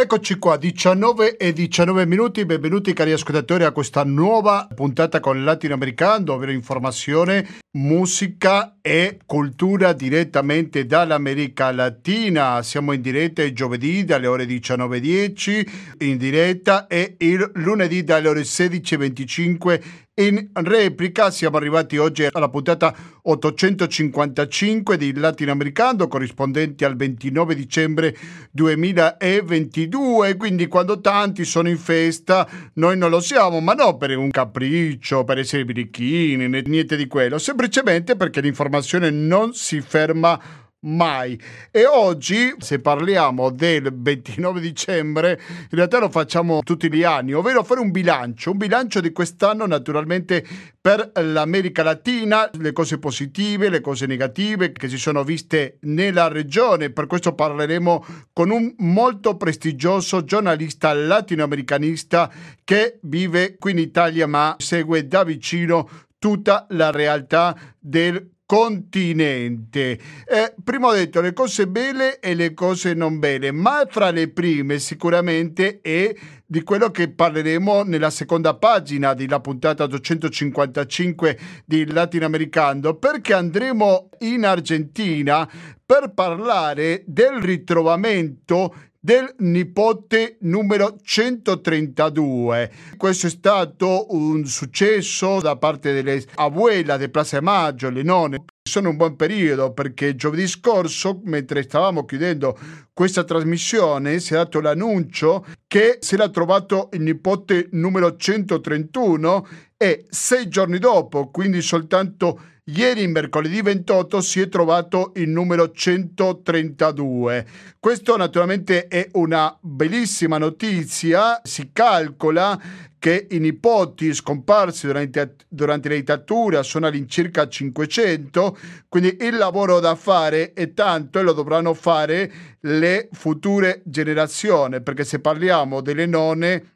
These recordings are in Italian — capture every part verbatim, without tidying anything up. Eccoci qua, diciannove e diciannove minuti, benvenuti cari ascoltatori a questa nuova puntata con Latinoamericando, ovvero informazione, musica e cultura direttamente dall'America Latina. Siamo in diretta il giovedì dalle ore diciannove e dieci in diretta e il lunedì dalle ore sedici e venticinque in replica. Siamo arrivati oggi alla puntata ottocentocinquantacinque di Latinoamericando, corrispondente al ventinove dicembre duemilaventidue. Quindi quando tanti sono in festa, noi non lo siamo, ma non per un capriccio, per essere birichini, niente di quello, semplicemente perché l'informazione non si ferma mai. E oggi, se parliamo del ventinove dicembre, in realtà lo facciamo tutti gli anni, ovvero fare un bilancio, un bilancio di quest'anno naturalmente per l'America Latina, le cose positive, le cose negative che si sono viste nella regione. Per questo parleremo con un molto prestigioso giornalista latinoamericanista che vive qui in Italia ma segue da vicino tutta la realtà del continente. Eh, prima ho detto le cose belle e le cose non belle, ma fra le prime sicuramente è di quello che parleremo nella seconda pagina della puntata ottocentocinquantacinque di Latinoamericando, perché andremo in Argentina per parlare del ritrovamento del nipote numero centotrentadue. Questo è stato un successo da parte delle Abuelas de Plaza de Mayo, le nonne. Sono un buon periodo perché giovedì scorso, mentre stavamo chiudendo questa trasmissione, si è dato l'annuncio che si era trovato il nipote numero centotrentuno e sei giorni dopo, quindi soltanto ieri, mercoledì ventotto, si è trovato il numero centotrentadue. Questo naturalmente è una bellissima notizia. Si calcola che i nipoti scomparsi durante, durante la dittatura sono all'incirca cinquecento, quindi il lavoro da fare è tanto e lo dovranno fare le future generazioni, perché se parliamo delle nonne,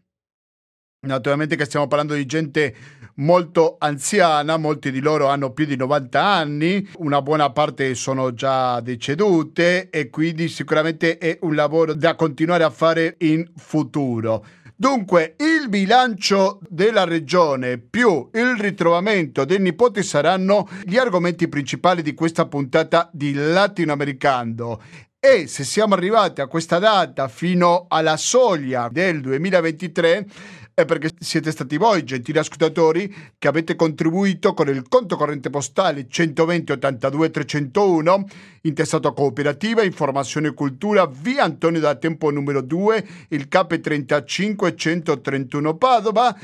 naturalmente che stiamo parlando di gente molto anziana, molti di loro hanno più di novanta anni, una buona parte sono già decedute e quindi sicuramente è un lavoro da continuare a fare in futuro. Dunque, il bilancio della regione più il ritrovamento dei nipoti saranno gli argomenti principali di questa puntata di Latinoamericando. E se siamo arrivati a questa data fino alla soglia del duemilaventitré è perché siete stati voi, gentili ascoltatori, che avete contribuito con il conto corrente postale centoventi ottantadue trecentouno, intestato a Cooperativa, Informazione e Cultura, via Antonio da Tempo numero due, il C A P trentacinque centotrentuno Padova.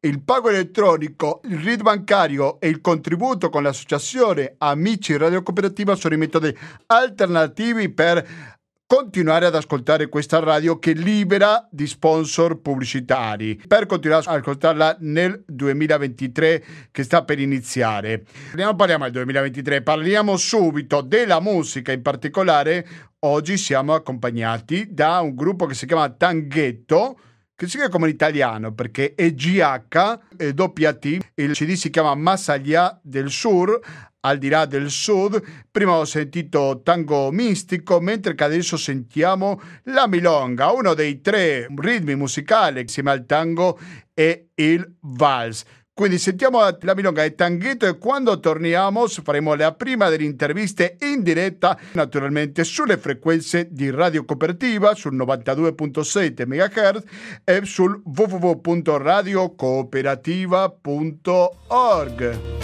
Il pago elettronico, il R I D bancario e il contributo con l'associazione Amici Radio Cooperativa sono i metodi alternativi per continuare ad ascoltare questa radio che libera di sponsor pubblicitari, per continuare ad ascoltarla nel duemilaventitré che sta per iniziare. Non parliamo del duemilaventitré, parliamo subito della musica. In particolare oggi siamo accompagnati da un gruppo che si chiama Tanghetto, che si chiama come in italiano perché è G H e doppia T. Il C D si chiama Massaglia del Sur, al di là del sud. Prima ho sentito tango mistico, mentre che adesso sentiamo la milonga, uno dei tre ritmi musicali insieme al tango e il vals. Quindi sentiamo la milonga e Tanghetto e quando torniamo faremo la prima delle interviste in diretta, naturalmente sulle frequenze di Radio Cooperativa, sul novantadue virgola sette megahertz e sul w w w punto radio cooperativa punto org.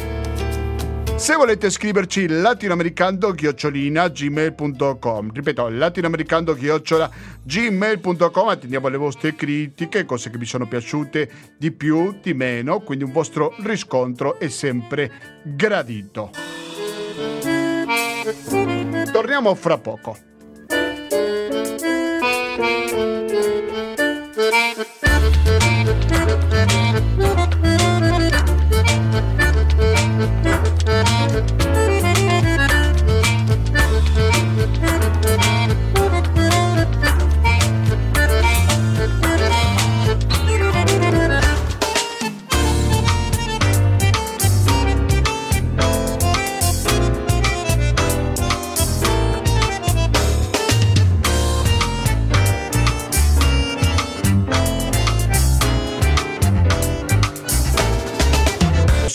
Se volete scriverci latinoamericando chiocciola gmail punto com, ripeto latinoamericando chiocciola gmail punto com, attendiamo le vostre critiche, cose che vi sono piaciute di più, di meno, quindi un vostro riscontro è sempre gradito. Torniamo fra poco.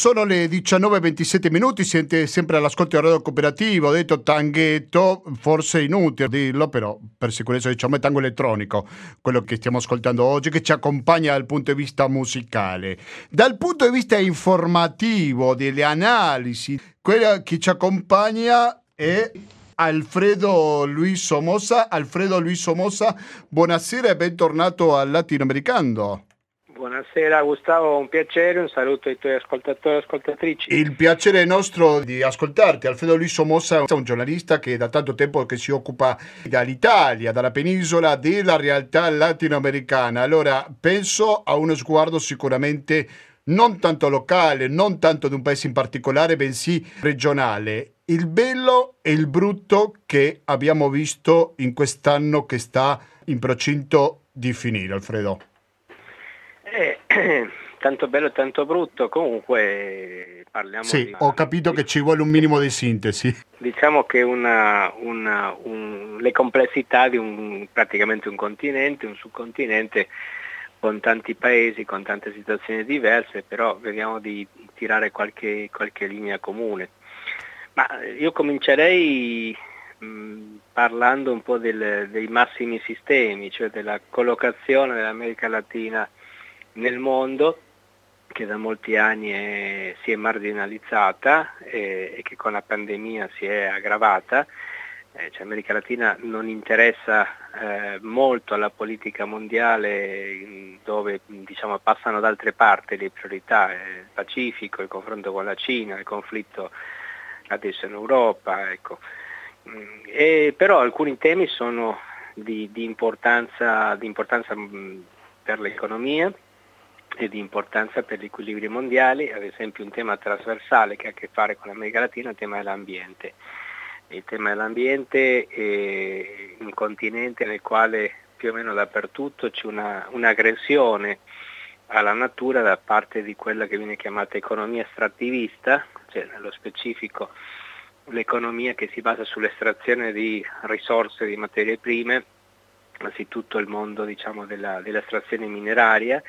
Sono le diciannove e ventisette minuti, siete sempre all'ascolto di Radio Cooperativa. Ho detto Tanghetto, forse è inutile dirlo, però per sicurezza diciamo è tango elettronico quello che stiamo ascoltando oggi, che ci accompagna dal punto di vista musicale. Dal punto di vista informativo, delle analisi, quella che ci accompagna è Alfredo Luis Somoza. Alfredo Luis Somoza, buonasera e bentornato al Latinoamericando. Buonasera Gustavo, un piacere, un saluto ai tuoi ascoltatori e ascoltatrici. Il piacere è nostro di ascoltarti. Alfredo Luis Somoza è un giornalista che da tanto tempo che si occupa dall'Italia, dalla penisola, della realtà latinoamericana. Allora, penso a uno sguardo sicuramente non tanto locale, non tanto di un paese in particolare, bensì regionale. Il bello e il brutto che abbiamo visto in quest'anno che sta in procinto di finire, Alfredo. Eh, tanto bello e tanto brutto, comunque parliamo sì, di... ho capito che ci vuole un minimo di sintesi. Diciamo che una, una, un, le complessità di un, praticamente un continente, un subcontinente con tanti paesi, con tante situazioni diverse, però vediamo di tirare qualche, qualche linea comune. Ma io comincerei mh, parlando un po' del, dei massimi sistemi, cioè della collocazione dell'America Latina nel mondo, che da molti anni è, si è marginalizzata e, e che con la pandemia si è aggravata. Eh, cioè America Latina non interessa eh, molto alla politica mondiale, dove diciamo passano da altre parti le priorità, eh, il Pacifico, il confronto con la Cina, il conflitto adesso in Europa, ecco. E, però alcuni temi sono di, di importanza, di importanza mh, per l'economia e di importanza per gli equilibri mondiali. Ad esempio un tema trasversale che ha a che fare con l'America Latina è il tema dell'ambiente. Il tema dell'ambiente è un continente nel quale più o meno dappertutto c'è una, un'aggressione alla natura da parte di quella che viene chiamata economia estrattivista, cioè nello specifico l'economia che si basa sull'estrazione di risorse, di materie prime, innanzitutto il mondo diciamo della, dell'estrazione mineraria,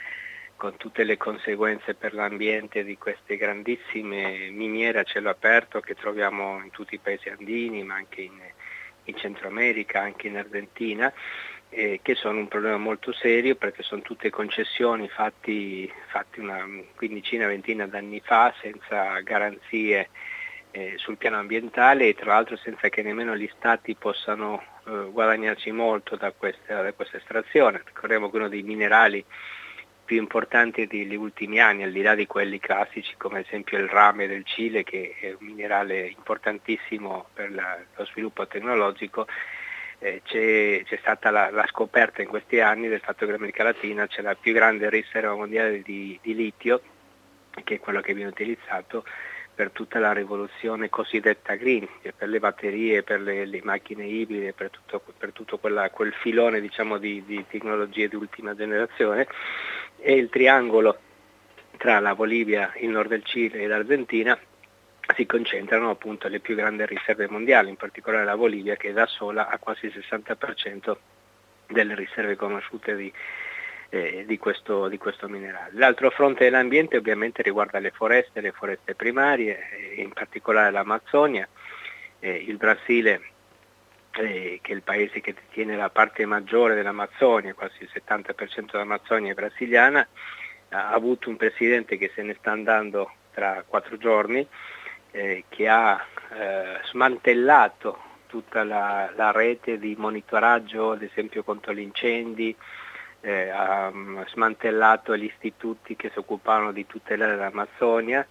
con tutte le conseguenze per l'ambiente di queste grandissime miniere a cielo aperto che troviamo in tutti i paesi andini, ma anche in, in Centro America, anche in Argentina, eh, che sono un problema molto serio perché sono tutte concessioni fatti, fatti una quindicina, ventina d'anni fa senza garanzie eh, sul piano ambientale e tra l'altro senza che nemmeno gli stati possano eh, guadagnarci molto da questa, da questa estrazione. Ricordiamo che uno dei minerali più importanti degli ultimi anni, al di là di quelli classici come ad esempio il rame del Cile, che è un minerale importantissimo per la, lo sviluppo tecnologico, eh, c'è, c'è stata la, la scoperta in questi anni del fatto che l'America Latina c'è la più grande riserva mondiale di, di litio, che è quello che viene utilizzato per tutta la rivoluzione cosiddetta green, cioè per le batterie, per le, le macchine ibride, per tutto, per tutto quella, quel filone diciamo, di, di tecnologie di ultima generazione. E il triangolo tra la Bolivia, il nord del Cile e l'Argentina si concentrano appunto le più grandi riserve mondiali, in particolare la Bolivia, che da sola ha quasi il sessanta per cento delle riserve conosciute di Eh, di, questo, di questo minerale. L'altro fronte dell'ambiente ovviamente riguarda le foreste, le foreste primarie, eh, in particolare l'Amazzonia. Eh, il Brasile, eh, che è il paese che detiene la parte maggiore dell'Amazzonia, quasi il settanta per cento dell'Amazzonia è brasiliana, ha avuto un presidente che se ne sta andando tra quattro giorni, eh, che ha eh, smantellato tutta la, la rete di monitoraggio, ad esempio contro gli incendi, Eh, ha smantellato gli istituti che si occupavano di tutelare l'Amazzonia,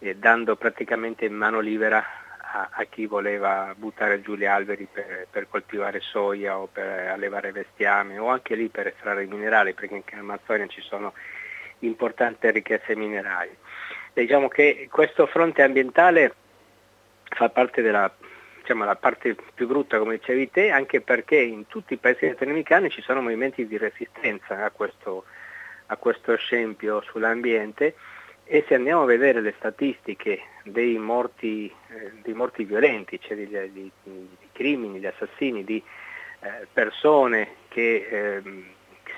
eh, dando praticamente mano libera a, a chi voleva buttare giù gli alberi per, per coltivare soia o per allevare bestiame o anche lì per estrarre i minerali, perché anche in Amazzonia ci sono importanti ricchezze minerali. Diciamo che questo fronte ambientale fa parte della diciamo la parte più brutta, come dicevi te, anche perché in tutti i paesi latinoamericani ci sono movimenti di resistenza a questo, a questo scempio sull'ambiente, e se andiamo a vedere le statistiche dei morti, eh, dei morti violenti, cioè di, di, di crimini, di assassini, di eh, persone che eh,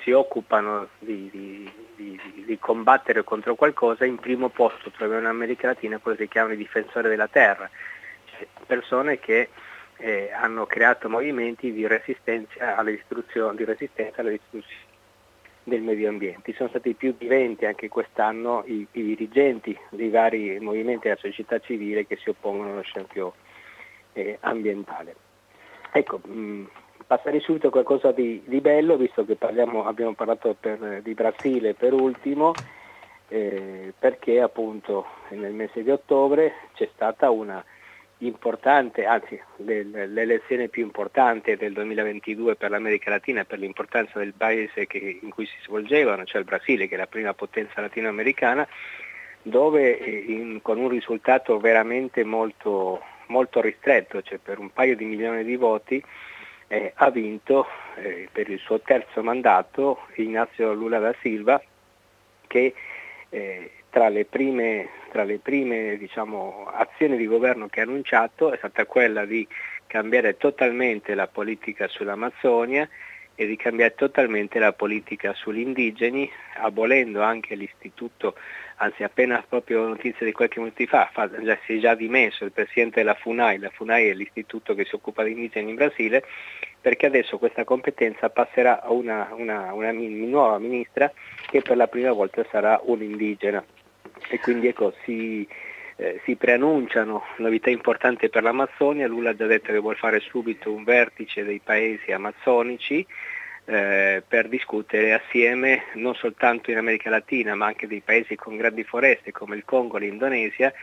si occupano di, di, di, di combattere contro qualcosa, in primo posto troviamo in America Latina quello che si chiamano i difensori della terra, cioè persone che eh, hanno creato movimenti di resistenza alla distruzione, di resistenza alla distruzione del medio ambiente. Ci sono stati più di venti anche quest'anno i, i dirigenti dei vari movimenti della società civile che si oppongono allo scempio eh, ambientale. Ecco, mh, passare subito a qualcosa di, di bello, visto che parliamo, abbiamo parlato per, di Brasile per ultimo, eh, perché appunto nel mese di ottobre c'è stata una importante, anzi l'elezione più importante del duemilaventidue per l'America Latina, per l'importanza del paese che, in cui si svolgevano, cioè il Brasile, che è la prima potenza latinoamericana, dove in, con un risultato veramente molto, molto ristretto, cioè per un paio di milioni di voti, eh, ha vinto eh, per il suo terzo mandato Ignazio Lula da Silva, che eh, tra le prime, tra le prime diciamo, azioni di governo che ha annunciato è stata quella di cambiare totalmente la politica sull'Amazzonia e di cambiare totalmente la politica sugli indigeni, abolendo anche l'istituto, anzi appena proprio notizia di qualche minuto fa, fa già, si è già dimesso il presidente della FUNAI, la FUNAI è l'istituto che si occupa di indigeni in Brasile, perché adesso questa competenza passerà a una, una, una nuova ministra che per la prima volta sarà un indigena. E quindi ecco, si, eh, si preannunciano novità importanti per l'Amazzonia. Lula ha già detto che vuol fare subito un vertice dei paesi amazzonici eh, per discutere assieme non soltanto in America Latina ma anche dei paesi con grandi foreste come il Congo e l'Indonesia,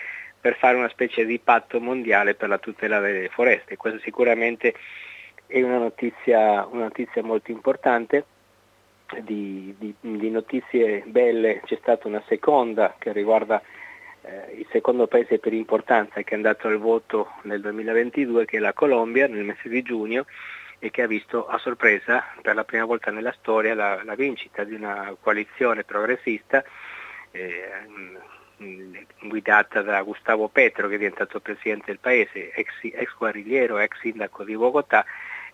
per fare una specie di patto mondiale per la tutela delle foreste. Questo sicuramente è una notizia, una notizia molto importante. Di, di, di notizie belle c'è stata una seconda che riguarda eh, il secondo paese per importanza che è andato al voto nel duemilaventidue, che è la Colombia, nel mese di giugno, e che ha visto a sorpresa per la prima volta nella storia la, la vincita di una coalizione progressista eh, guidata da Gustavo Petro, che è diventato presidente del paese, ex, ex guerrigliero, ex sindaco di Bogotà,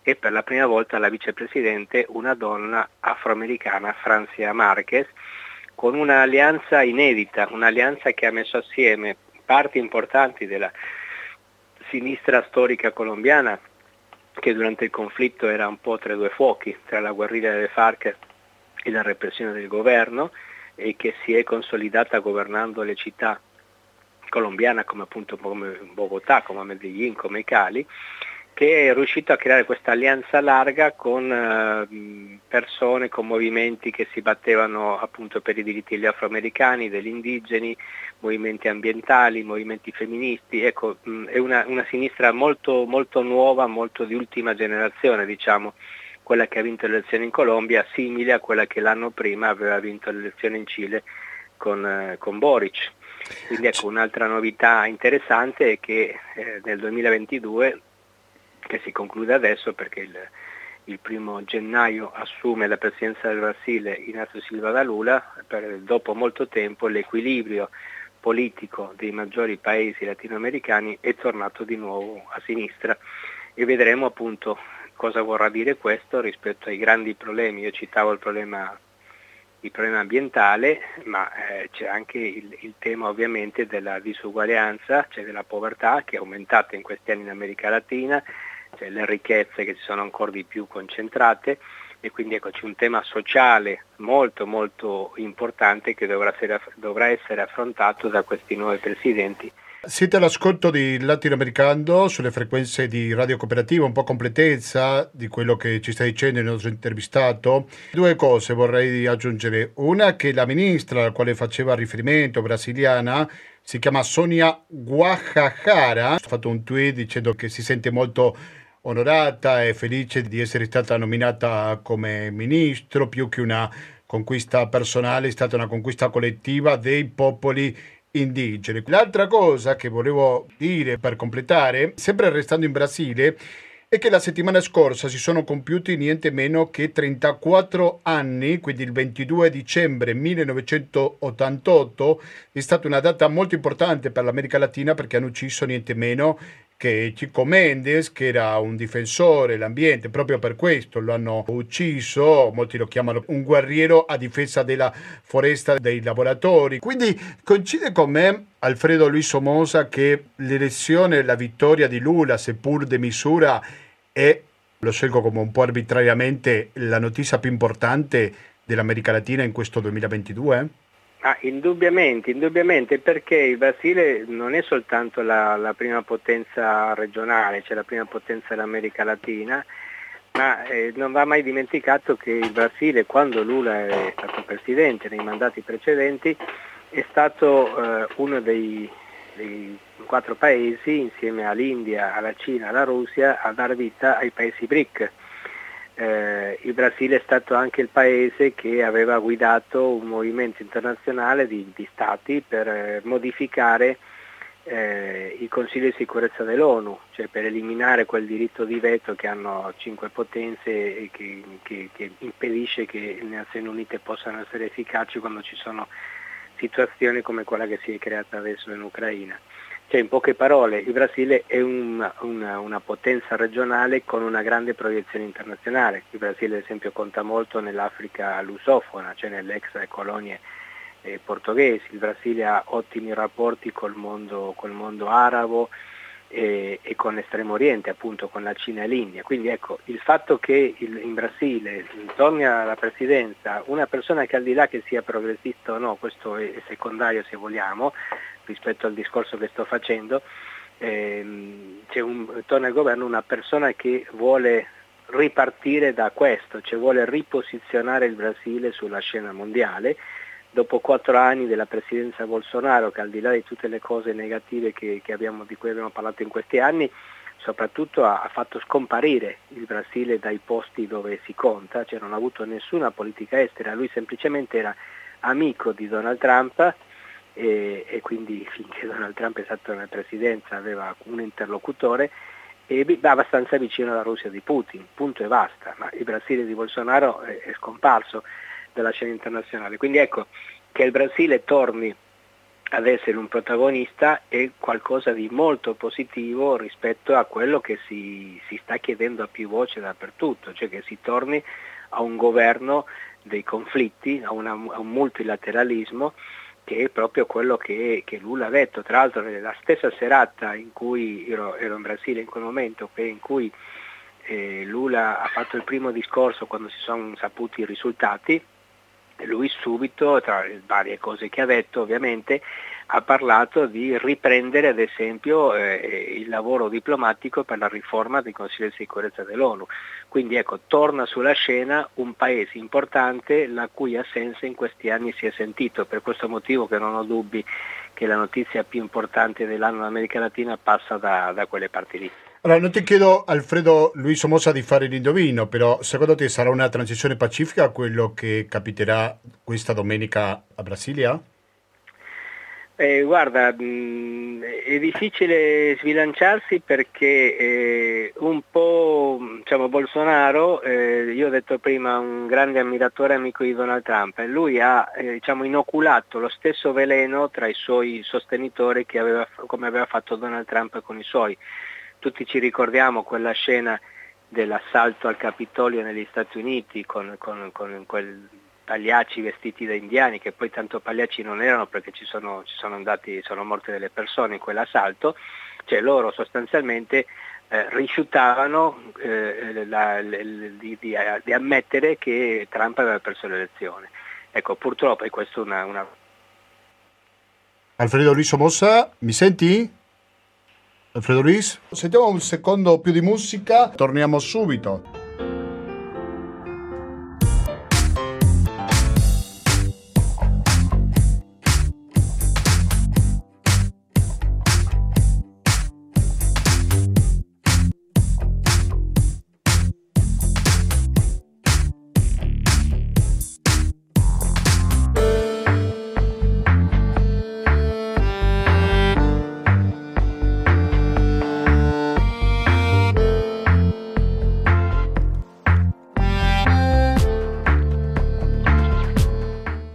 e per la prima volta la vicepresidente una donna afroamericana, Francia Márquez, con un'alleanza inedita, un'alleanza che ha messo assieme parti importanti della sinistra storica colombiana, che durante il conflitto era un po' tra due fuochi, tra la guerriglia delle FARC e la repressione del governo, e che si è consolidata governando le città colombiane come appunto come Bogotà, come Medellin, come Cali, che è riuscito a creare questa alleanza larga con persone, con movimenti che si battevano appunto per i diritti degli afroamericani, degli indigeni, movimenti ambientali, movimenti femministi. Ecco, è una, una sinistra molto, molto nuova, molto di ultima generazione, diciamo, quella che ha vinto le elezioni in Colombia, simile a quella che l'anno prima aveva vinto le elezioni in Cile con, con Boric. Quindi ecco, un'altra novità interessante è che eh, nel duemilaventidue, che si conclude adesso perché il, il primo gennaio assume la presidenza del Brasile Ignazio Silva da Lula, per dopo molto tempo l'equilibrio politico dei maggiori paesi latinoamericani è tornato di nuovo a sinistra, e vedremo appunto cosa vorrà dire questo rispetto ai grandi problemi. Io citavo il problema, il problema ambientale, ma eh, c'è anche il, il tema ovviamente della disuguaglianza, cioè della povertà che è aumentata in questi anni in America Latina, cioè le ricchezze che si sono ancora di più concentrate, e quindi ecco, c'è un tema sociale molto molto importante che dovrà essere, dovrà essere affrontato da questi nuovi presidenti. Siete all'ascolto di Latinoamericando sulle frequenze di Radio Cooperativa, un po' completezza di quello che ci sta dicendo il nostro intervistato. Due cose vorrei aggiungere. Una, che la ministra alla quale faceva riferimento, brasiliana, si chiama Sonia Guajajara. Ha fatto un tweet dicendo che si sente molto onorata e felice di essere stata nominata come ministro. Più che una conquista personale, è stata una conquista collettiva dei popoli indigene. L'altra cosa che volevo dire per completare, sempre restando in Brasile, è che la settimana scorsa si sono compiuti niente meno che trentaquattro anni, quindi il ventidue dicembre millenovecentottantotto è stata una data molto importante per l'America Latina, perché hanno ucciso niente meno che Chico Mendes, che era un difensore dell'ambiente, proprio per questo lo hanno ucciso, molti lo chiamano un guerriero a difesa della foresta, dei lavoratori. Quindi coincide con me Alfredo Luis Somoza che l'elezione, la vittoria di Lula, seppur di misura, è, lo scelgo come un po' arbitrariamente, la notizia più importante dell'America Latina in questo duemilaventidue? Ah, indubbiamente, indubbiamente, perché il Brasile non è soltanto la, la prima potenza regionale, cioè la prima potenza dell'America Latina, ma eh, non va mai dimenticato che il Brasile, quando Lula è stato presidente nei mandati precedenti, è stato eh, uno dei, dei quattro paesi, insieme all'India, alla Cina, alla Russia, a dar vita ai paesi B R I C. Eh, il Brasile è stato anche il paese che aveva guidato un movimento internazionale di, di stati per eh, modificare eh, il Consiglio di sicurezza dell'ONU, cioè per eliminare quel diritto di veto che hanno cinque potenze che, che, che impedisce che le Nazioni Unite possano essere efficaci quando ci sono situazioni come quella che si è creata adesso in Ucraina. Cioè, in poche parole, il Brasile è un, una, una potenza regionale con una grande proiezione internazionale. Il Brasile, ad esempio, conta molto nell'Africa lusofona, cioè nelle ex colonie eh, portoghesi. Il Brasile ha ottimi rapporti col mondo, col mondo arabo eh, e con l'Estremo Oriente, appunto, con la Cina e l'India. Quindi ecco, il fatto che il, in Brasile torni alla presidenza una persona che, al di là che sia progressista o no, questo è, è secondario se vogliamo, rispetto al discorso che sto facendo, ehm, c'è un, torna al governo una persona che vuole ripartire da questo, cioè vuole riposizionare il Brasile sulla scena mondiale, dopo quattro anni della presidenza Bolsonaro, che al di là di tutte le cose negative che, che abbiamo, di cui abbiamo parlato in questi anni, soprattutto ha, ha fatto scomparire il Brasile dai posti dove si conta, cioè non ha avuto nessuna politica estera, lui semplicemente era amico di Donald Trump, E, e quindi finché Donald Trump è stato nella presidenza aveva un interlocutore e abbastanza vicino alla Russia di Putin, punto e basta, ma il Brasile di Bolsonaro è, è scomparso dalla scena internazionale. Quindi ecco, che il Brasile torni ad essere un protagonista è qualcosa di molto positivo rispetto a quello che si, si sta chiedendo a più voce dappertutto, cioè che si torni a un governo dei conflitti, a, una, a un multilateralismo che è proprio quello che, che Lula ha detto. Tra l'altro, nella stessa serata in cui ero, ero in Brasile in quel momento, in cui eh, Lula ha fatto il primo discorso quando si sono saputi i risultati, lui subito, tra le varie cose che ha detto ovviamente, ha parlato di riprendere ad esempio eh, il lavoro diplomatico per la riforma del Consiglio di sicurezza dell'ONU. Quindi ecco, torna sulla scena un paese importante la cui assenza in questi anni si è sentito. Per questo motivo che non ho dubbi che la notizia più importante dell'anno dell'America Latina passa da, da quelle parti lì. Allora, non ti chiedo, Alfredo Luis Somoza, di fare l'indovino, però secondo te sarà una transizione pacifica quello che capiterà questa domenica a Brasilia? Eh, guarda, mh, è difficile sbilanciarsi perché eh, un po', diciamo, Bolsonaro, eh, io ho detto prima, un grande ammiratore amico di Donald Trump, e lui ha eh, diciamo, inoculato lo stesso veleno tra i suoi sostenitori che aveva, come aveva fatto Donald Trump con i suoi. Tutti ci ricordiamo quella scena dell'assalto al Capitolio negli Stati Uniti con, con, con quel pagliacci vestiti da indiani, che poi tanto pagliacci non erano perché ci sono, ci sono andati, sono morte delle persone in quell'assalto. Cioè loro sostanzialmente eh, rifiutavano eh, la, la, di, di, di ammettere che Trump aveva perso l'elezione. Ecco, purtroppo è questo una... una... Alfredo Luis Somoza, mi senti? Alfredo Luis? Sentiamo un secondo più di musica, torniamo subito.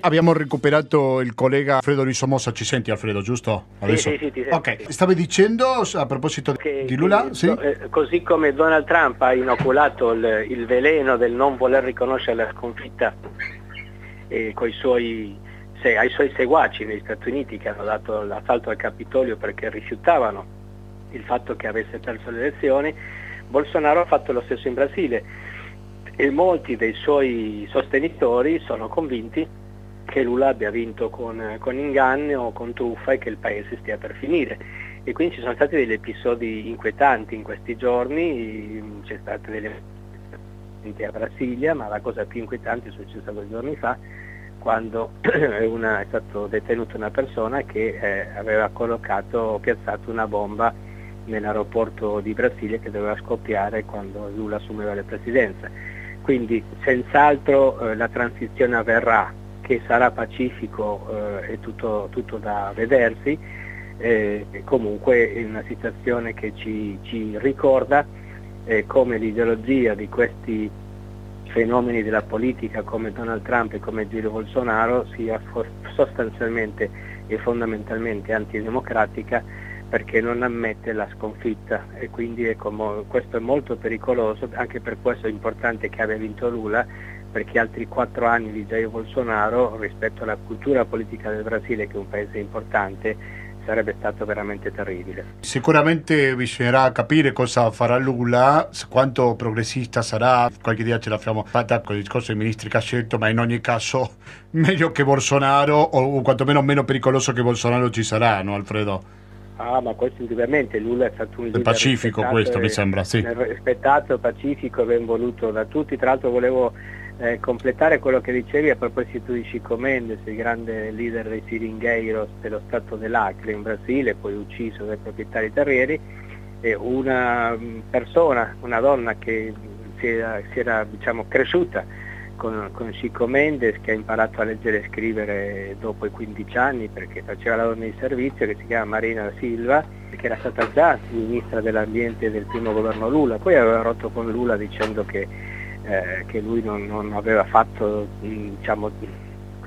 abbiamo recuperato il collega Alfredo Luis Somoza. Ci senti, Alfredo, giusto? Adesso? Sì, sì, sì, ti sento. Ok, stavi dicendo a proposito che, di Lula? Che, sì? eh, così come Donald Trump ha inoculato il, il veleno del non voler riconoscere la sconfitta eh, coi suoi, se, ai suoi seguaci negli Stati Uniti, che hanno dato l'assalto al Capitolio perché rifiutavano il fatto che avesse perso le elezioni, Bolsonaro ha fatto lo stesso in Brasile e molti dei suoi sostenitori sono convinti che Lula abbia vinto con, con inganno o con truffa e che il paese stia per finire. E quindi ci sono stati degli episodi inquietanti in questi giorni, c'è stata delle a Brasilia, ma la cosa più inquietante è successa due giorni fa, quando una, è stato detenuta una persona che eh, aveva collocato, piazzato una bomba nell'aeroporto di Brasilia che doveva scoppiare quando Lula assumeva la presidenza. Quindi senz'altro eh, la transizione avverrà, che sarà pacifico eh, è tutto, tutto da vedersi, eh, e comunque è una situazione che ci, ci ricorda eh, come l'ideologia di questi fenomeni della politica come Donald Trump e come Jair Bolsonaro sia for- sostanzialmente e fondamentalmente antidemocratica, perché non ammette la sconfitta, e quindi è com- questo è molto pericoloso. Anche per questo è importante che abbia vinto Lula, perché altri quattro anni di Jair Bolsonaro rispetto alla cultura politica del Brasile, che è un paese importante, sarebbe stato veramente terribile. Sicuramente bisognerà capire cosa farà Lula, quanto progressista sarà. Qualche dia ce l'abbiamo fatta con il discorso dei ministri che ha scelto, ma in ogni caso meglio che Bolsonaro, o quantomeno meno pericoloso che Bolsonaro ci sarà, no Alfredo? Ah, ma questo indubbiamente. Lula è stato un leader pacifico, questo e, mi sembra, sì. Rispettato, pacifico e ben voluto da tutti. Tra l'altro volevo eh, completare quello che dicevi a proposito di Chico Mendes, il grande leader dei siringheiros dello stato dell'Acre in Brasile, poi ucciso dai proprietari terrieri. E una persona, una donna che si era, si era diciamo, cresciuta con, con Chico Mendes, che ha imparato a leggere e scrivere dopo i quindici anni perché faceva la donna di servizio, che si chiama Marina Silva, che era stata già ministra dell'ambiente del primo governo Lula, poi aveva rotto con Lula dicendo che, eh, che lui non, non aveva fatto diciamo,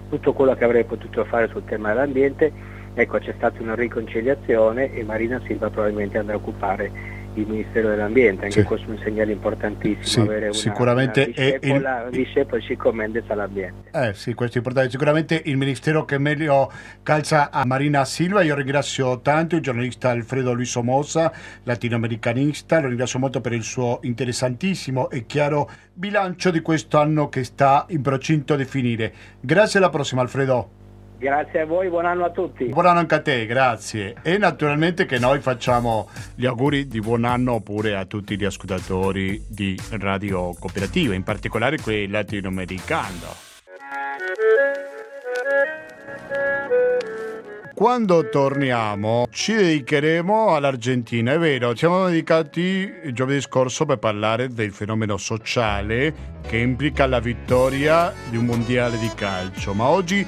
tutto quello che avrebbe potuto fare sul tema dell'ambiente. Ecco, c'è stata una riconciliazione e Marina Silva probabilmente andrà a occupare il Ministero dell'Ambiente, anche sì. Questo è un segnale importantissimo, sì, avere una, sicuramente una discepola il... Chico Mendes all'ambiente. Eh sì, questo è importante, sicuramente il Ministero che meglio calza a Marina Silva. Io ringrazio tanto il giornalista Alfredo Luis Somoza, latinoamericanista, lo ringrazio molto per il suo interessantissimo e chiaro bilancio di quest'anno che sta in procinto di finire. Grazie, alla prossima Alfredo. Grazie a voi, buon anno a tutti. Buon anno anche a te, grazie. E naturalmente che noi facciamo gli auguri di buon anno pure a tutti gli ascoltatori di Radio Cooperativa, in particolare quelli latinoamericano. Quando torniamo ci dedicheremo all'Argentina, è vero, ci siamo dedicati giovedì scorso per parlare del fenomeno sociale che implica la vittoria di un mondiale di calcio, ma oggi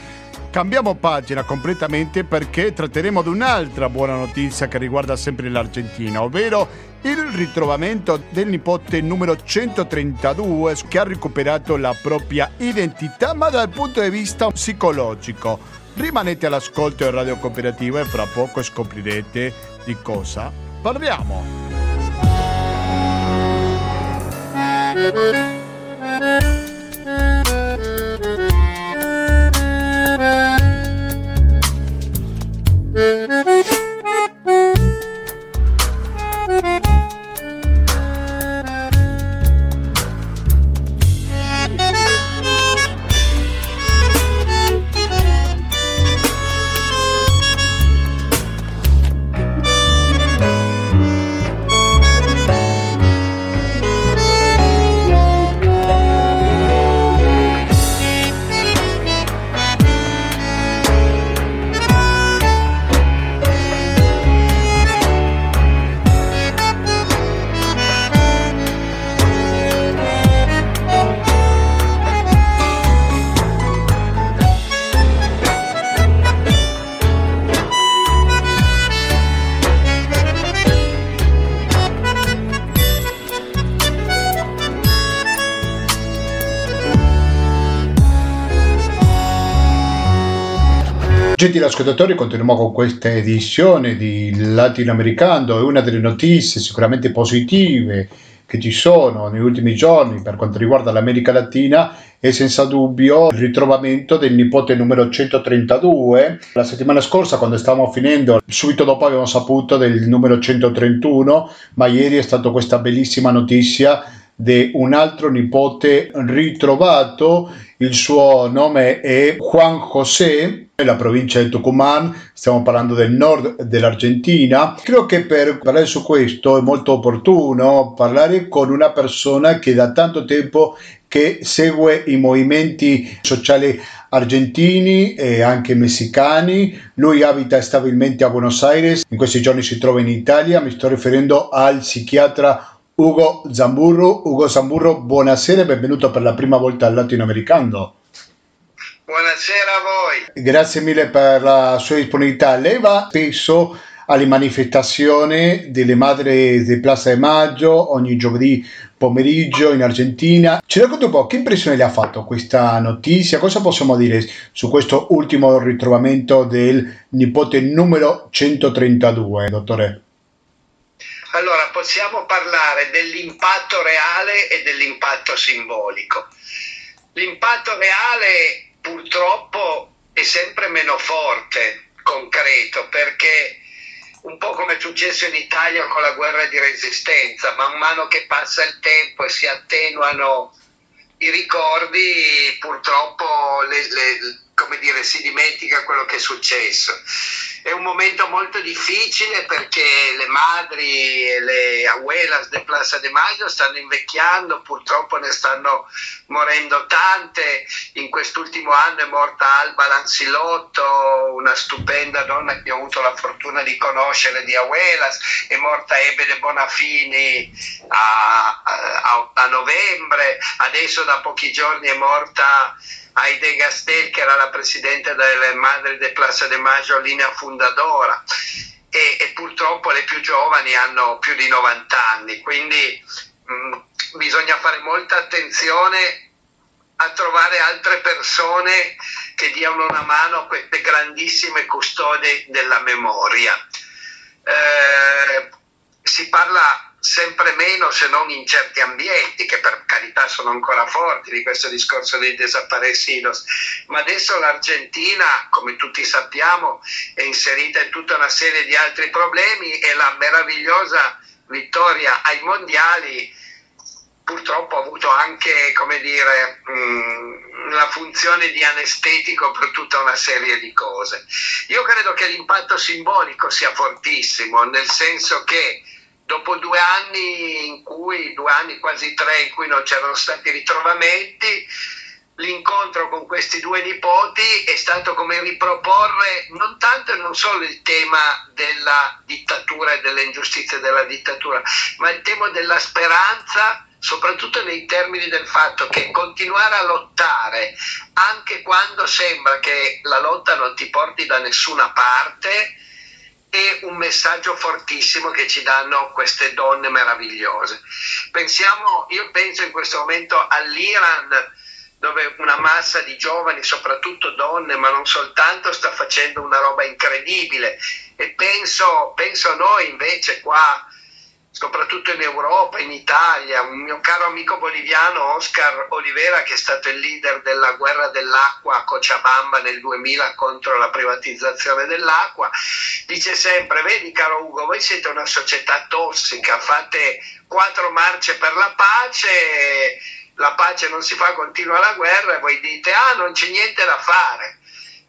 cambiamo pagina completamente perché tratteremo di un'altra buona notizia che riguarda sempre l'Argentina, ovvero il ritrovamento del nipote numero centotrentadue che ha recuperato la propria identità, ma dal punto di vista psicologico. Rimanete all'ascolto di Radio Cooperativa e fra poco scoprirete di cosa parliamo. Gentili ascoltatori, continuiamo con questa edizione di Latinoamericando. È una delle notizie sicuramente positive che ci sono negli ultimi giorni per quanto riguarda l'America Latina e senza dubbio il ritrovamento del nipote numero centotrentadue. La settimana scorsa, quando stavamo finendo, subito dopo abbiamo saputo del numero centotrentuno, ma ieri è stata questa bellissima notizia di un altro nipote ritrovato. Il suo nome è Juan José, nella provincia di Tucumán, stiamo parlando del nord dell'Argentina. Credo che per parlare su questo è molto opportuno parlare con una persona che da tanto tempo che segue i movimenti sociali argentini e anche messicani. Lui abita stabilmente a Buenos Aires, in questi giorni si trova in Italia. Mi sto riferendo al psichiatra Ugo Zamburro. Ugo Zamburro, buonasera e benvenuto per la prima volta al Latinoamericando. Buonasera a voi. Grazie mille per la sua disponibilità. Lei va spesso alle manifestazioni delle Madre de Plaza de Mayo ogni giovedì pomeriggio in Argentina. Ci racconta un po' che impressione le ha fatto questa notizia, cosa possiamo dire su questo ultimo ritrovamento del nipote numero centotrentadue, dottore? Allora, possiamo parlare dell'impatto reale e dell'impatto simbolico. L'impatto reale purtroppo è sempre meno forte, concreto, perché un po' come è successo in Italia con la guerra di resistenza, man mano che passa il tempo e si attenuano i ricordi, purtroppo le, le, come dire, si dimentica quello che è successo. È un momento molto difficile perché le madri e le abuelas de Plaza de Mayo stanno invecchiando, purtroppo ne stanno morendo tante. In quest'ultimo anno è morta Alba Lanzilotto, una stupenda donna che ho avuto la fortuna di conoscere di abuelas, è morta Hebe Bonafini a, a, a novembre, adesso da pochi giorni è morta Aide Gastel, che era la presidente delle Madre de Plaza de Mayo linea fundadora, e, e purtroppo le più giovani hanno più di novanta anni, quindi mh, bisogna fare molta attenzione a trovare altre persone che diano una mano a queste grandissime custodi della memoria. Eh, si parla sempre meno, se non in certi ambienti che per carità sono ancora forti, di questo discorso dei desaparecidos, ma adesso l'Argentina, come tutti sappiamo, è inserita in tutta una serie di altri problemi e la meravigliosa vittoria ai mondiali purtroppo ha avuto anche, come dire, mh, la funzione di anestetico per tutta una serie di cose. Io credo che l'impatto simbolico sia fortissimo, nel senso che dopo due anni, in cui, due anni quasi tre, in cui non c'erano stati ritrovamenti, l'incontro con questi due nipoti è stato come riproporre non tanto e non solo il tema della dittatura e delle ingiustizie della dittatura, ma il tema della speranza, soprattutto nei termini del fatto che continuare a lottare, anche quando sembra che la lotta non ti porti da nessuna parte, è un messaggio fortissimo che ci danno queste donne meravigliose. Pensiamo, io penso in questo momento all'Iran, dove una massa di giovani, soprattutto donne, ma non soltanto, sta facendo una roba incredibile, e penso, penso a noi invece qua, soprattutto in Europa, in Italia. Un mio caro amico boliviano, Oscar Olivera, che è stato il leader della guerra dell'acqua a Cochabamba nel duemila contro la privatizzazione dell'acqua, dice sempre: vedi caro Ugo, voi siete una società tossica, fate quattro marce per la pace, la pace non si fa, continua la guerra, e voi dite ah non c'è niente da fare.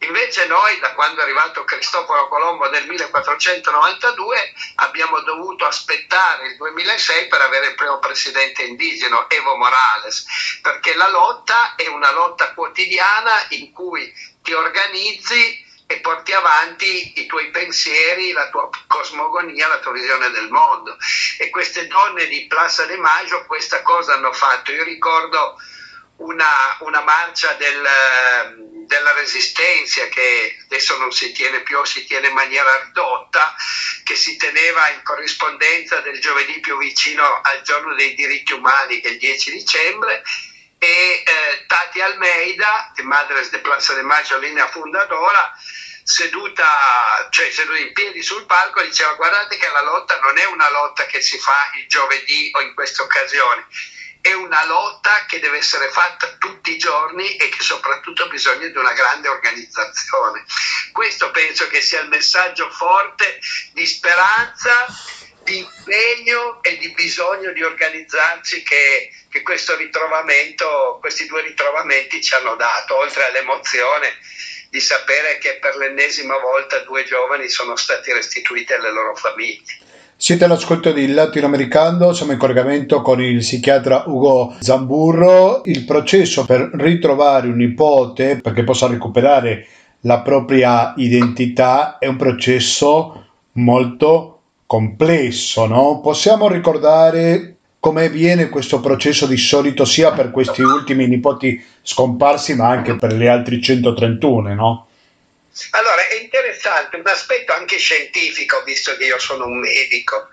Invece noi, da quando è arrivato Cristoforo Colombo nel millequattrocentonovantadue, abbiamo dovuto aspettare il duemilasei per avere il primo presidente indigeno, Evo Morales, perché la lotta è una lotta quotidiana in cui ti organizzi e porti avanti i tuoi pensieri, la tua cosmogonia, la tua visione del mondo. E queste donne di Plaza de Mayo questa cosa hanno fatto. Io ricordo Una, una marcia del, della resistenza, che adesso non si tiene più, si tiene in maniera ridotta, che si teneva in corrispondenza del giovedì più vicino al giorno dei diritti umani, che è il dieci dicembre, e eh, Tati Almeida, di Madre de Plaza de Mayo linea fundadora, seduta, cioè seduta in piedi sul palco, diceva: guardate che la lotta non è una lotta che si fa il giovedì o in questa occasione, è una lotta che deve essere fatta tutti i giorni e che soprattutto ha bisogno di una grande organizzazione. Questo penso che sia il messaggio forte di speranza, di impegno e di bisogno di organizzarci che, che questo ritrovamento, questi due ritrovamenti ci hanno dato, oltre all'emozione di sapere che per l'ennesima volta due giovani sono stati restituiti alle loro famiglie. Siete all'ascolto di Latinoamericando, siamo in collegamento con il psichiatra Ugo Zamburro. Il processo per ritrovare un nipote perché possa recuperare la propria identità è un processo molto complesso, no? Possiamo ricordare come avviene questo processo di solito sia per questi ultimi nipoti scomparsi ma anche per gli altri centotrentuno, no? Allora, è interessante un aspetto anche scientifico, visto che io sono un medico.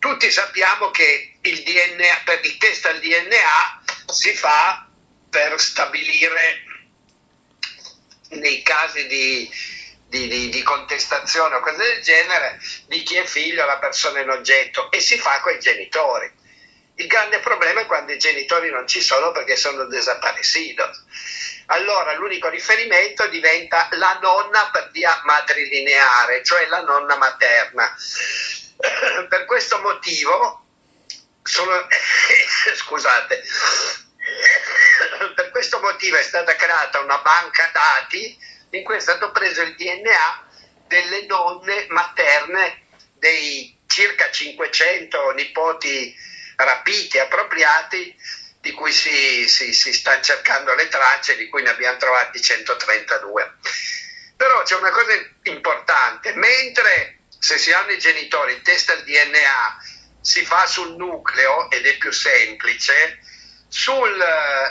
Tutti sappiamo che il D N A, per il test al D N A si fa per stabilire, nei casi di, di, di, di contestazione o cose del genere, di chi è figlio la persona in oggetto, e si fa con i genitori. Il grande problema è quando i genitori non ci sono perché sono desaparecidos. Allora l'unico riferimento diventa la nonna per via matrilineare, cioè la nonna materna. Per questo motivo sono, scusate, per questo motivo è stata creata una banca dati in cui è stato preso il D N A delle nonne materne dei circa cinquecento nipoti rapiti, appropriati, di cui si, si, si stanno cercando le tracce, di cui ne abbiamo trovati centotrentadue. Però c'è una cosa importante: mentre se si hanno i genitori, il test al D N A si fa sul nucleo ed è più semplice, sul,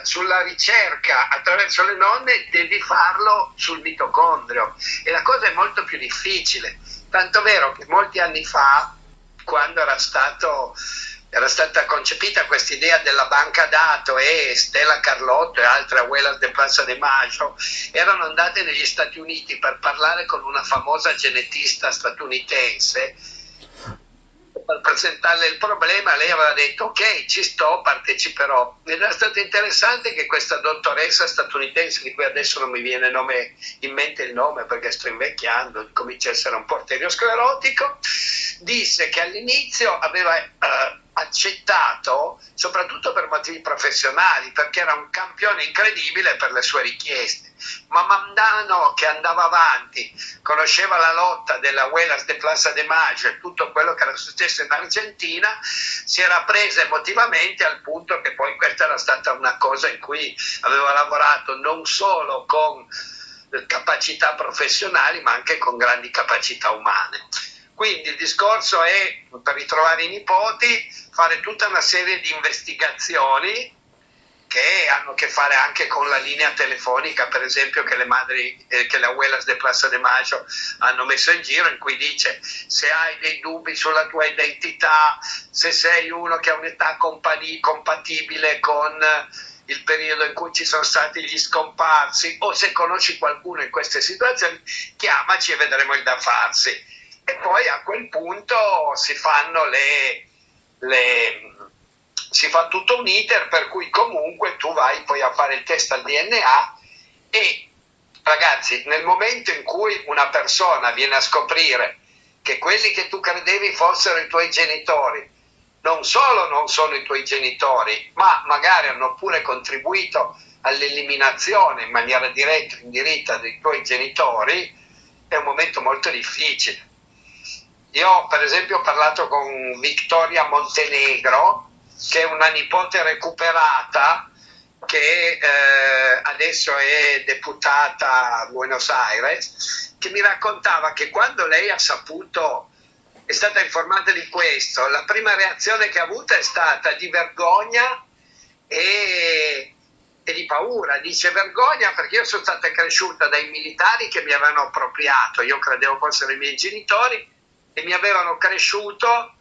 sulla ricerca attraverso le nonne devi farlo sul mitocondrio, e la cosa è molto più difficile, tanto vero che molti anni fa, quando era stato Era stata concepita questa idea della banca dato, e Stella Carlotto e altre Abuelas de Plaza de Mayo erano andate negli Stati Uniti per parlare con una famosa genetista statunitense per presentarle il problema. Lei aveva detto: ok, ci sto, parteciperò. Ed era stato interessante che questa dottoressa statunitense, di cui adesso non mi viene nome, in mente il nome perché sto invecchiando, comincia a essere un po' arteriosclerotico, disse che all'inizio aveva eh, accettato soprattutto per motivi professionali, perché era un campione incredibile per le sue richieste, ma man mano che andava avanti conosceva la lotta della Abuelas de Plaza de Mayo e tutto quello che era successo in Argentina, si era presa emotivamente, al punto che poi questa era stata una cosa in cui aveva lavorato non solo con capacità professionali ma anche con grandi capacità umane. Quindi il discorso è, per ritrovare i nipoti, fare tutta una serie di investigazioni che hanno a che fare anche con la linea telefonica, per esempio, che le madri, eh, che le Abuelas de Plaza de Mayo hanno messo in giro, in cui dice: se hai dei dubbi sulla tua identità, se sei uno che ha un'età compatib- compatibile con il periodo in cui ci sono stati gli scomparsi, o se conosci qualcuno in queste situazioni, chiamaci e vedremo il da farsi. E poi a quel punto si fanno le, le si fa tutto un iter per cui comunque tu vai poi a fare il test al D N A. E ragazzi, nel momento in cui una persona viene a scoprire che quelli che tu credevi fossero i tuoi genitori non solo non sono i tuoi genitori, ma magari hanno pure contribuito all'eliminazione in maniera diretta o indiretta dei tuoi genitori, è un momento molto difficile. Io per esempio ho parlato con Victoria Montenegro, che è una nipote recuperata, che eh, adesso è deputata a Buenos Aires, che mi raccontava che quando lei ha saputo, è stata informata di questo, la prima reazione che ha avuto è stata di vergogna e, e di paura. Dice: vergogna perché io sono stata cresciuta dai militari che mi avevano appropriato, io credevo fossero i miei genitori, e mi avevano cresciuto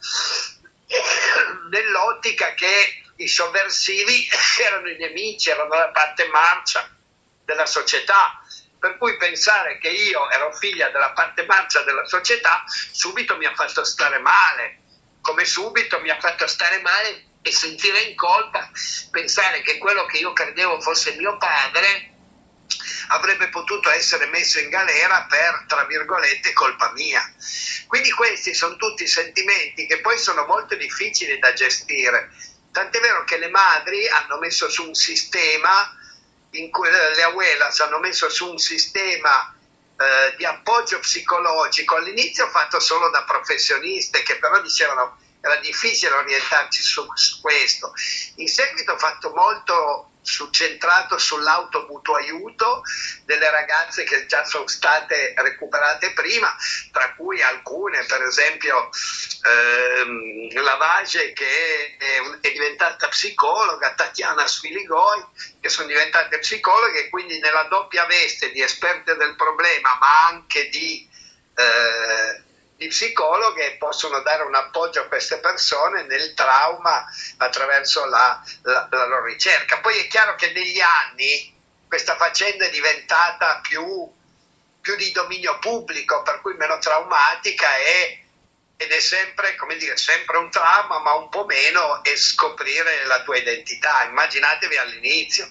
nell'ottica che i sovversivi erano i nemici, erano la parte marcia della società. Per cui pensare che io ero figlia della parte marcia della società subito mi ha fatto stare male, come subito mi ha fatto stare male e sentire in colpa, pensare che quello che io credevo fosse mio padre avrebbe potuto essere messo in galera per, tra virgolette, colpa mia. Quindi questi sono tutti sentimenti che poi sono molto difficili da gestire, tant'è vero che le madri hanno messo su un sistema, in cui le abuelas hanno messo su un sistema eh, di appoggio psicologico, all'inizio fatto solo da professioniste che però dicevano era difficile orientarci su, su questo, in seguito fatto molto su, centrato sull'automutuaiuto delle ragazze che già sono state recuperate prima, tra cui alcune, per esempio ehm, Lavage che è, è diventata psicologa, Tatiana Sfiligoi, che sono diventate psicologhe, quindi nella doppia veste di esperte del problema ma anche di... Eh, di psicologhe possono dare un appoggio a queste persone nel trauma attraverso la, la, la loro ricerca. Poi è chiaro che negli anni questa faccenda è diventata più, più di dominio pubblico, per cui meno traumatica e, ed è sempre, come dire, sempre un trauma ma un po' meno è scoprire la tua identità. Immaginatevi all'inizio,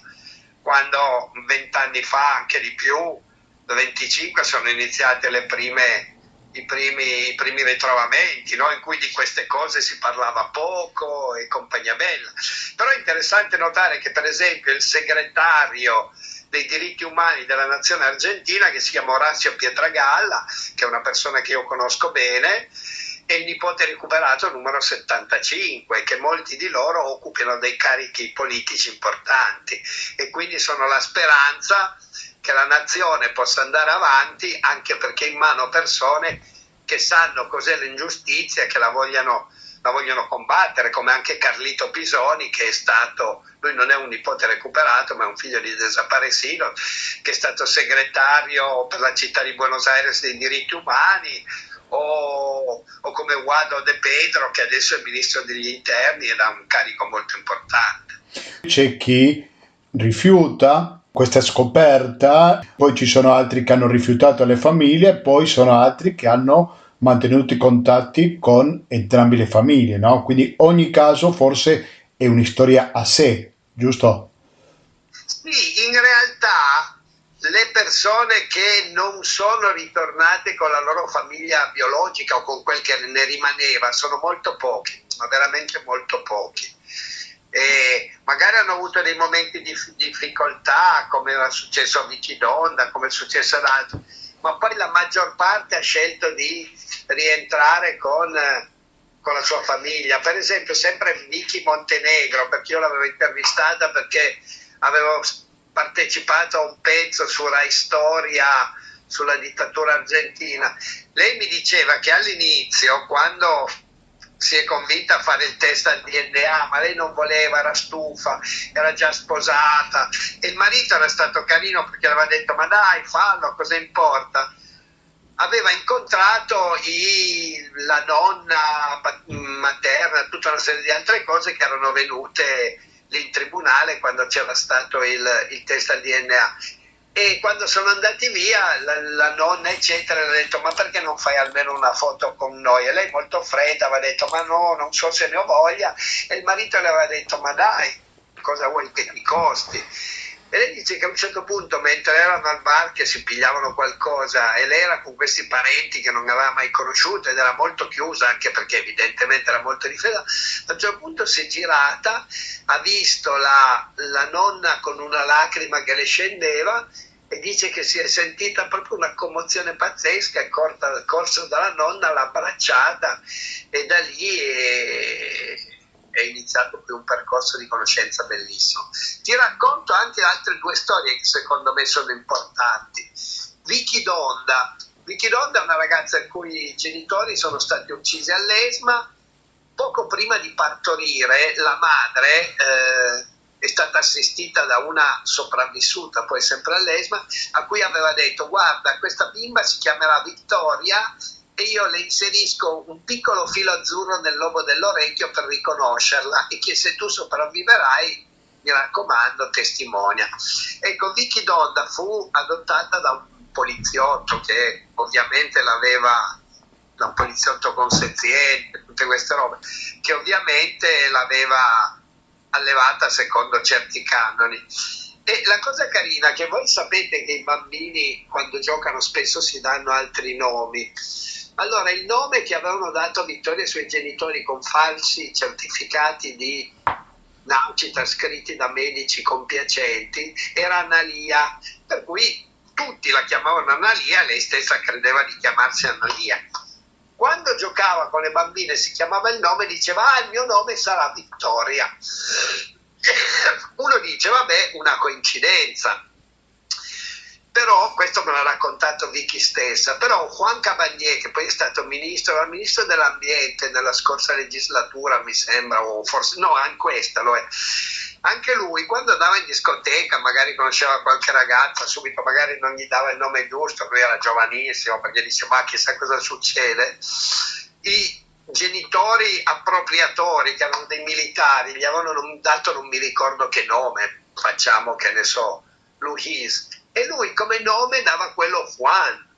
quando vent'anni fa, anche di più, da venticinque sono iniziate le prime I primi, i primi ritrovamenti, no? In cui di queste cose si parlava poco e compagnia bella. Però è interessante notare che per esempio il segretario dei diritti umani della nazione argentina, che si chiama Horacio Pietragalla, che è una persona che io conosco bene, è il nipote recuperato numero settantacinque, che molti di loro occupano dei carichi politici importanti e quindi sono la speranza che la nazione possa andare avanti, anche perché in mano persone che sanno cos'è l'ingiustizia e che la vogliono, la vogliono combattere, come anche Carlito Pisoni, che è stato, lui non è un nipote recuperato ma è un figlio di desaparecido, che è stato segretario per la città di Buenos Aires dei diritti umani, o, o come Wado De Pedro, che adesso è ministro degli interni ed ha un carico molto importante. C'è chi rifiuta questa scoperta, poi ci sono altri che hanno rifiutato le famiglie, poi sono altri che hanno mantenuto i contatti con entrambe le famiglie, no? Quindi ogni caso forse è una storia a sé, giusto? Sì, in realtà le persone che non sono ritornate con la loro famiglia biologica o con quel che ne rimaneva sono molto pochi, ma veramente molto pochi. E magari hanno avuto dei momenti di difficoltà, come era successo a Vicky Donda, come è successo ad altri, ma poi la maggior parte ha scelto di rientrare con, con la sua famiglia. Per esempio sempre Vicky Montenegro, perché io l'avevo intervistata perché avevo partecipato a un pezzo su Rai Storia sulla dittatura argentina. Lei mi diceva che all'inizio, quando si è convinta a fare il test al D N A, ma lei non voleva, era stufa, era già sposata e il marito era stato carino perché aveva detto ma dai fallo, cosa importa. Aveva incontrato i, la nonna materna, tutta una serie di altre cose che erano venute lì in tribunale quando c'era stato il, il test al D N A, e quando sono andati via la, la nonna eccetera le ha detto ma perché non fai almeno una foto con noi, e lei molto fredda aveva detto ma no, non so se ne ho voglia, e il marito le aveva detto ma dai, cosa vuoi che mi costi. E lei dice che a un certo punto, mentre erano al bar che si pigliavano qualcosa e lei era con questi parenti che non aveva mai conosciuto ed era molto chiusa, anche perché evidentemente era molto difesa, a un certo punto si è girata, ha visto la, la nonna con una lacrima che le scendeva e dice che si è sentita proprio una commozione pazzesca, è corta, corsa dalla nonna, l'ha abbracciata e da lì è... è iniziato un percorso di conoscenza bellissimo. Ti racconto anche altre due storie che secondo me sono importanti. Vicky Donda. Vicky Donda è una ragazza i cui genitori sono stati uccisi all'E S M A. Poco prima di partorire, la madre eh, è stata assistita da una sopravvissuta, poi sempre all'E S M A, a cui aveva detto guarda, questa bimba si chiamerà Victoria e io le inserisco un piccolo filo azzurro nel lobo dell'orecchio per riconoscerla e che se tu sopravviverai mi raccomando, testimonia. Ecco, Vicky Donda fu adottata da un poliziotto che ovviamente l'aveva, da un poliziotto conseziente, tutte queste robe, che ovviamente l'aveva allevata secondo certi canoni. E la cosa carina è che voi sapete che i bambini quando giocano spesso si danno altri nomi. Allora, il nome che avevano dato a Vittoria i suoi genitori con falsi certificati di nascita scritti da medici compiacenti era Analia, per cui tutti la chiamavano Analia e lei stessa credeva di chiamarsi Analia. Quando giocava con le bambine, si chiamava il nome, diceva: ah, il mio nome sarà Vittoria. Uno dice: vabbè, una coincidenza. Però, questo me l'ha raccontato Vicky stessa, però Juan Cabanier, che poi è stato ministro, era ministro dell'ambiente nella scorsa legislatura, mi sembra, o forse, no, anche questa lo è. Anche lui, quando andava in discoteca, magari conosceva qualche ragazza, subito magari non gli dava il nome giusto, lui era giovanissimo, perché diceva: ma chissà cosa succede. I genitori appropriatori, che erano dei militari, gli avevano dato, non mi ricordo che nome, facciamo che ne so, Luis, e lui come nome dava quello Juan.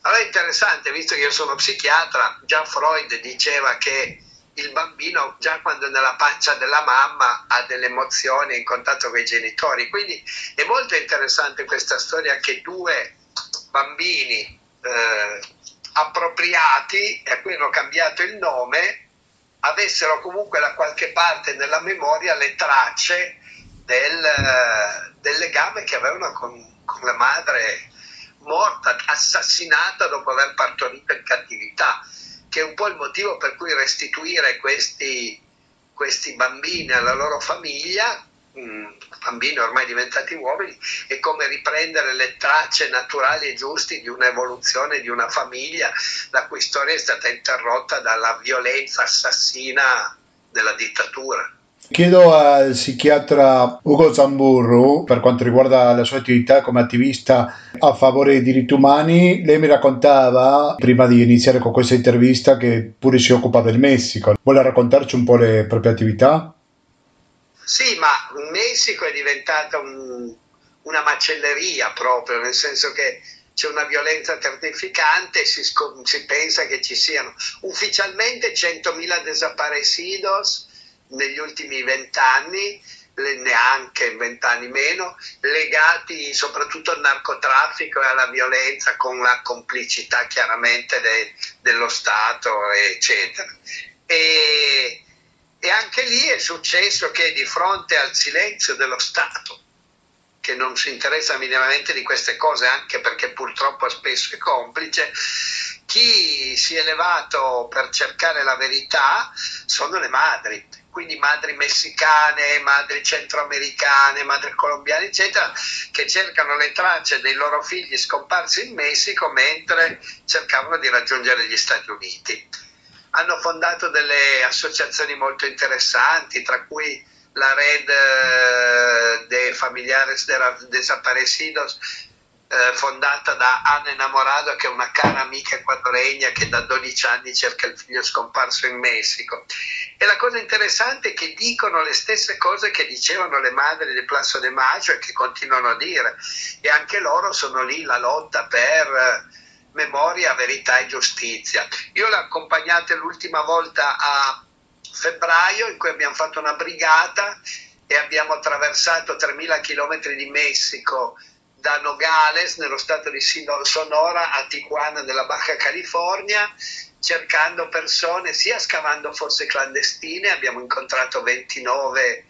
Allora è interessante, visto che io sono psichiatra, già Freud diceva che il bambino già quando è nella pancia della mamma ha delle emozioni in contatto con i genitori, quindi è molto interessante questa storia che due bambini eh, appropriati, e a cui hanno cambiato il nome, avessero comunque da qualche parte nella memoria le tracce del, del legame che avevano con, con la madre morta, assassinata dopo aver partorito in cattività, che è un po' il motivo per cui restituire questi, questi bambini alla loro famiglia, mh, bambini ormai diventati uomini, è come riprendere le tracce naturali e giuste di un'evoluzione di una famiglia la cui storia è stata interrotta dalla violenza assassina della dittatura. Chiedo al psichiatra Ugo Zamburro, per quanto riguarda la sua attività come attivista a favore dei diritti umani. Lei mi raccontava, prima di iniziare con questa intervista, che pure si occupa del Messico. Vuole raccontarci un po' le proprie attività? Sì, ma il Messico è diventata un, una macelleria proprio, nel senso che c'è una violenza terrificante, si, sc- si pensa che ci siano ufficialmente centomila desaparecidos negli ultimi vent'anni, neanche vent'anni meno, legati soprattutto al narcotraffico e alla violenza, con la complicità chiaramente de, dello Stato, eccetera. E, e anche lì è successo che, di fronte al silenzio dello Stato, che non si interessa minimamente di queste cose, anche perché purtroppo spesso è complice, chi si è levato per cercare la verità sono le madri, quindi madri messicane, madri centroamericane, madri colombiane, eccetera, che cercano le tracce dei loro figli scomparsi in Messico mentre cercavano di raggiungere gli Stati Uniti. Hanno fondato delle associazioni molto interessanti, tra cui la Red de Familiares de Desaparecidos, Eh, fondata da Ana Enamorado, che è una cara amica ecuadoregna che da dodici anni cerca il figlio scomparso in Messico. E la cosa interessante è che dicono le stesse cose che dicevano le madri di Plaza de Mayo e che continuano a dire, e anche loro sono lì, la lotta per eh, memoria, verità e giustizia. Io l'ho accompagnata l'ultima volta a febbraio, in cui abbiamo fatto una brigata e abbiamo attraversato tremila chilometri di Messico, da Nogales, nello stato di Sonora, a Tijuana, nella Baja California, cercando persone, sia scavando fosse clandestine. Abbiamo incontrato ventinove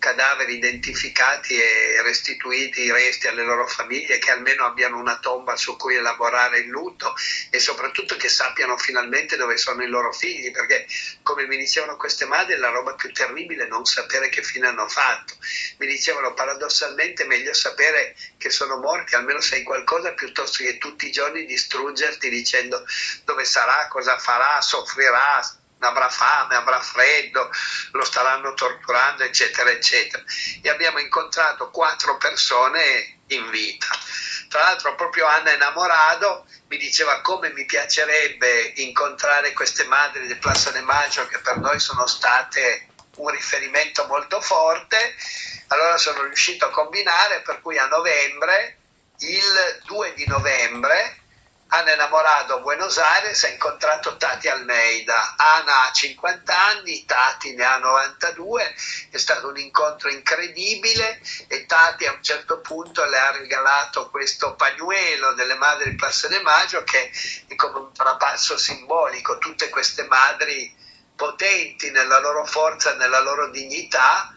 cadaveri identificati e restituiti i resti alle loro famiglie, che almeno abbiano una tomba su cui elaborare il lutto e soprattutto che sappiano finalmente dove sono i loro figli, perché, come mi dicevano queste madri, la roba più terribile è non sapere che fine hanno fatto. Mi dicevano, paradossalmente, meglio sapere che sono morti, almeno sai qualcosa, piuttosto che tutti i giorni distruggerti dicendo dove sarà, cosa farà, soffrirà, avrà fame, avrà freddo, lo staranno torturando, eccetera, eccetera. E abbiamo incontrato quattro persone in vita. Tra l'altro proprio Ana Enamorado mi diceva come mi piacerebbe incontrare queste madri di Plaza de Mayo, che per noi sono state un riferimento molto forte, allora sono riuscito a combinare, per cui a novembre, il due di novembre, Ana Enamorado a Buenos Aires ha incontrato Tati Almeida. Ana ha cinquanta anni, Tati ne ha novantadue, è stato un incontro incredibile e Tati a un certo punto le ha regalato questo pagnuelo delle Madri di Plaza de Mayo che è come un trapasso simbolico. Tutte queste madri potenti nella loro forza, nella loro dignità,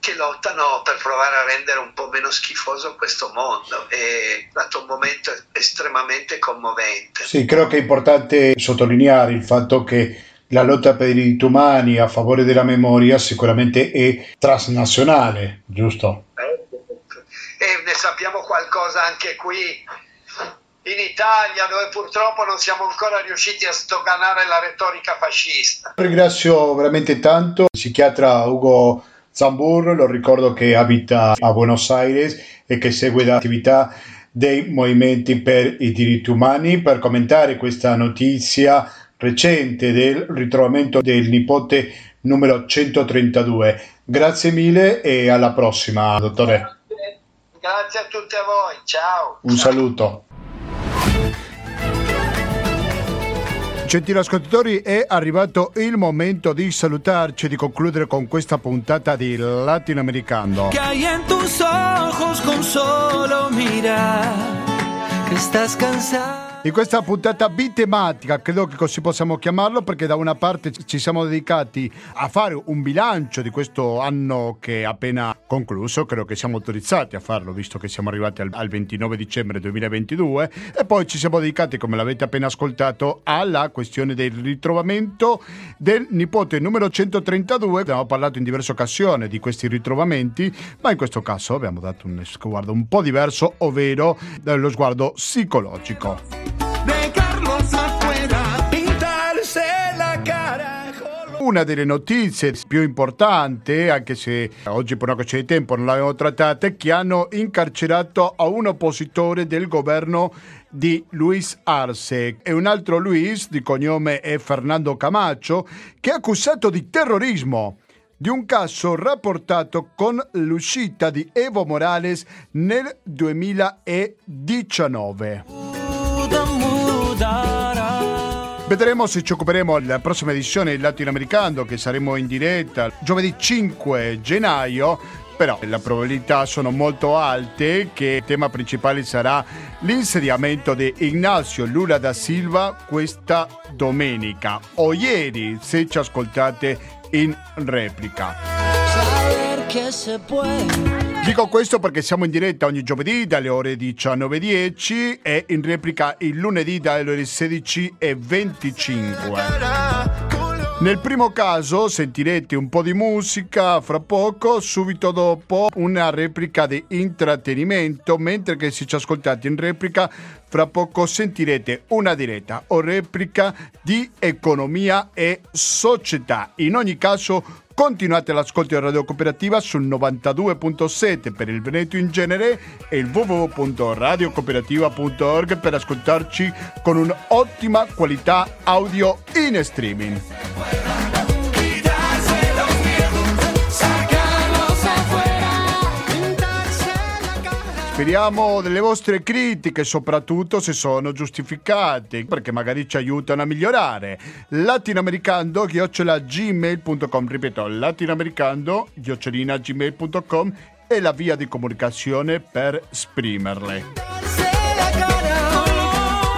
che lottano per provare a rendere un po' meno schifoso questo mondo. È stato un momento estremamente commovente. Sì, credo che è importante sottolineare il fatto che la lotta per i diritti umani a favore della memoria sicuramente è transnazionale, giusto? E ne sappiamo qualcosa anche qui in Italia, dove purtroppo non siamo ancora riusciti a stoganare la retorica fascista. Ringrazio veramente tanto il psichiatra Ugo Zamburro, lo ricordo che abita a Buenos Aires e che segue l'attività dei movimenti per i diritti umani, per commentare questa notizia recente del ritrovamento del nipote numero centotrentadue. Grazie mille e alla prossima, dottore. Grazie a tutti a voi, ciao. Un saluto. Gentili ascoltatori, è arrivato il momento di salutarci, di concludere con questa puntata di Latinoamericando. Que hay en tus ojos con solo mirar, que estás cansado. In questa puntata bitematica, credo che così possiamo chiamarlo, perché da una parte ci siamo dedicati a fare un bilancio di questo anno che è appena concluso, credo che siamo autorizzati a farlo visto che siamo arrivati al, al ventinove dicembre duemilaventidue, e poi ci siamo dedicati, come l'avete appena ascoltato, alla questione del ritrovamento del nipote numero centotrentadue. Abbiamo parlato in diverse occasioni di questi ritrovamenti, ma in questo caso abbiamo dato uno sguardo un po' diverso, ovvero lo sguardo psicologico. Una delle notizie più importanti, anche se oggi per una questione di tempo non l'abbiamo trattata, è che hanno incarcerato a un oppositore del governo di Luis Arce e un altro Luis, di cognome è Fernando Camacho, che è accusato di terrorismo di un caso rapportato con l'uscita di Evo Morales nel duemiladiciannove. Vedremo se ci occuperemo la prossima edizione del Latinoamericano, che saremo in diretta giovedì cinque gennaio, però le probabilità sono molto alte che il tema principale sarà l'insediamento di Ignazio Lula da Silva questa domenica o ieri, se ci ascoltate in replica. Dico questo perché siamo in diretta ogni giovedì dalle ore diciannove e dieci e in replica il lunedì dalle ore sedici e venticinque. Nel primo caso sentirete un po' di musica fra poco, subito dopo una replica di intrattenimento, mentre che se ci ascoltate in replica fra poco sentirete una diretta o replica di economia e società. In ogni caso continuate l'ascolto di Radio Cooperativa sul novantadue virgola sette per il Veneto in genere e il w w w punto radio cooperativa punto org per ascoltarci con un'ottima qualità audio in streaming. Speriamo delle vostre critiche, soprattutto se sono giustificate, perché magari ci aiutano a migliorare. Latinoamericando chiocciola gmail punto com, ripeto, latinoamericando chiocciola gmail punto com è la via di comunicazione per esprimerle.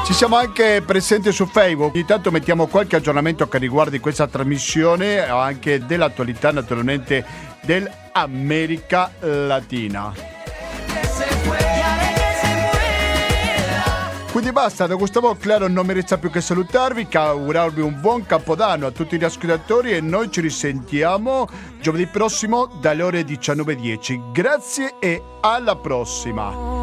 Ci siamo anche presenti su Facebook, ogni tanto mettiamo qualche aggiornamento che riguardi questa trasmissione, anche dell'attualità naturalmente dell'America Latina. Quindi basta, da Gustavo Claro non mi resta più che salutarvi, che augurarvi un buon Capodanno a tutti gli ascoltatori e noi ci risentiamo giovedì prossimo dalle ore diciannove e dieci. Grazie e alla prossima!